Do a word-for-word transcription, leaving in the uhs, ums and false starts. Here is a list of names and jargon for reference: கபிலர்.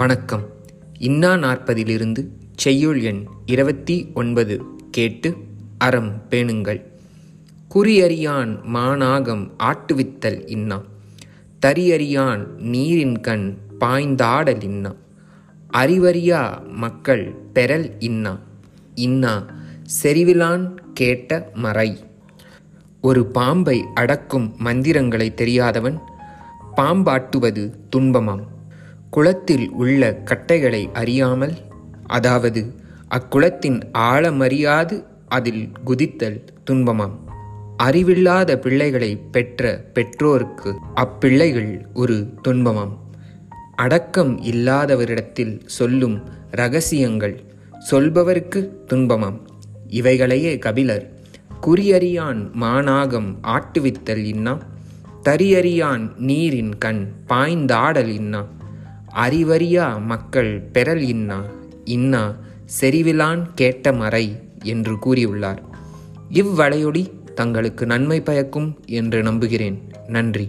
வணக்கம். இன்னா நாற்பதிலிருந்து செய்யுள் எண் இருபத்தி ஒன்பது கேட்டு அறம் பேணுங்கள். குறியறியான் மானாகம் ஆட்டுவித்தல் இன்னா. தரியறியான் நீரின் கண் பாய்ந்தாடல் இன்னா. அறிவறியா மக்கள் பெறல் இன்னா. இன்னா செறிவிலான் கேட்ட மறை. ஒரு பாம்பை அடக்கும் மந்திரங்களை தெரியாதவன் பாம்பாட்டுவது துன்பமாம். குளத்தில் உள்ள கட்டைகளை அறியாமல், அதாவது அக்குளத்தின் ஆழமறியாது அதில் குதித்தல் துன்பமாம். அறிவில்லாத பிள்ளைகளை பெற்ற பெற்றோருக்கு அப்பிள்ளைகள் ஒரு துன்பமாம். அடக்கம் இல்லாதவரிடத்தில் சொல்லும் இரகசியங்கள் சொல்பவருக்கு துன்பமாம். இவைகளையே கபிலர் குறியறியான் மானாகம் ஆட்டுவித்தல் இன்னா, தரியறியான் நீரின் கண் பாய்ந்தாடல் இன்னா, அறிவறியா மக்கள் பெறல் இன்னா, இன்னா செறிவிலான் கேட்ட மறை என்று கூறியுள்ளார். இவ்வளையொடி தங்களுக்கு நன்மை பயக்கும் என்று நம்புகிறேன். நன்றி.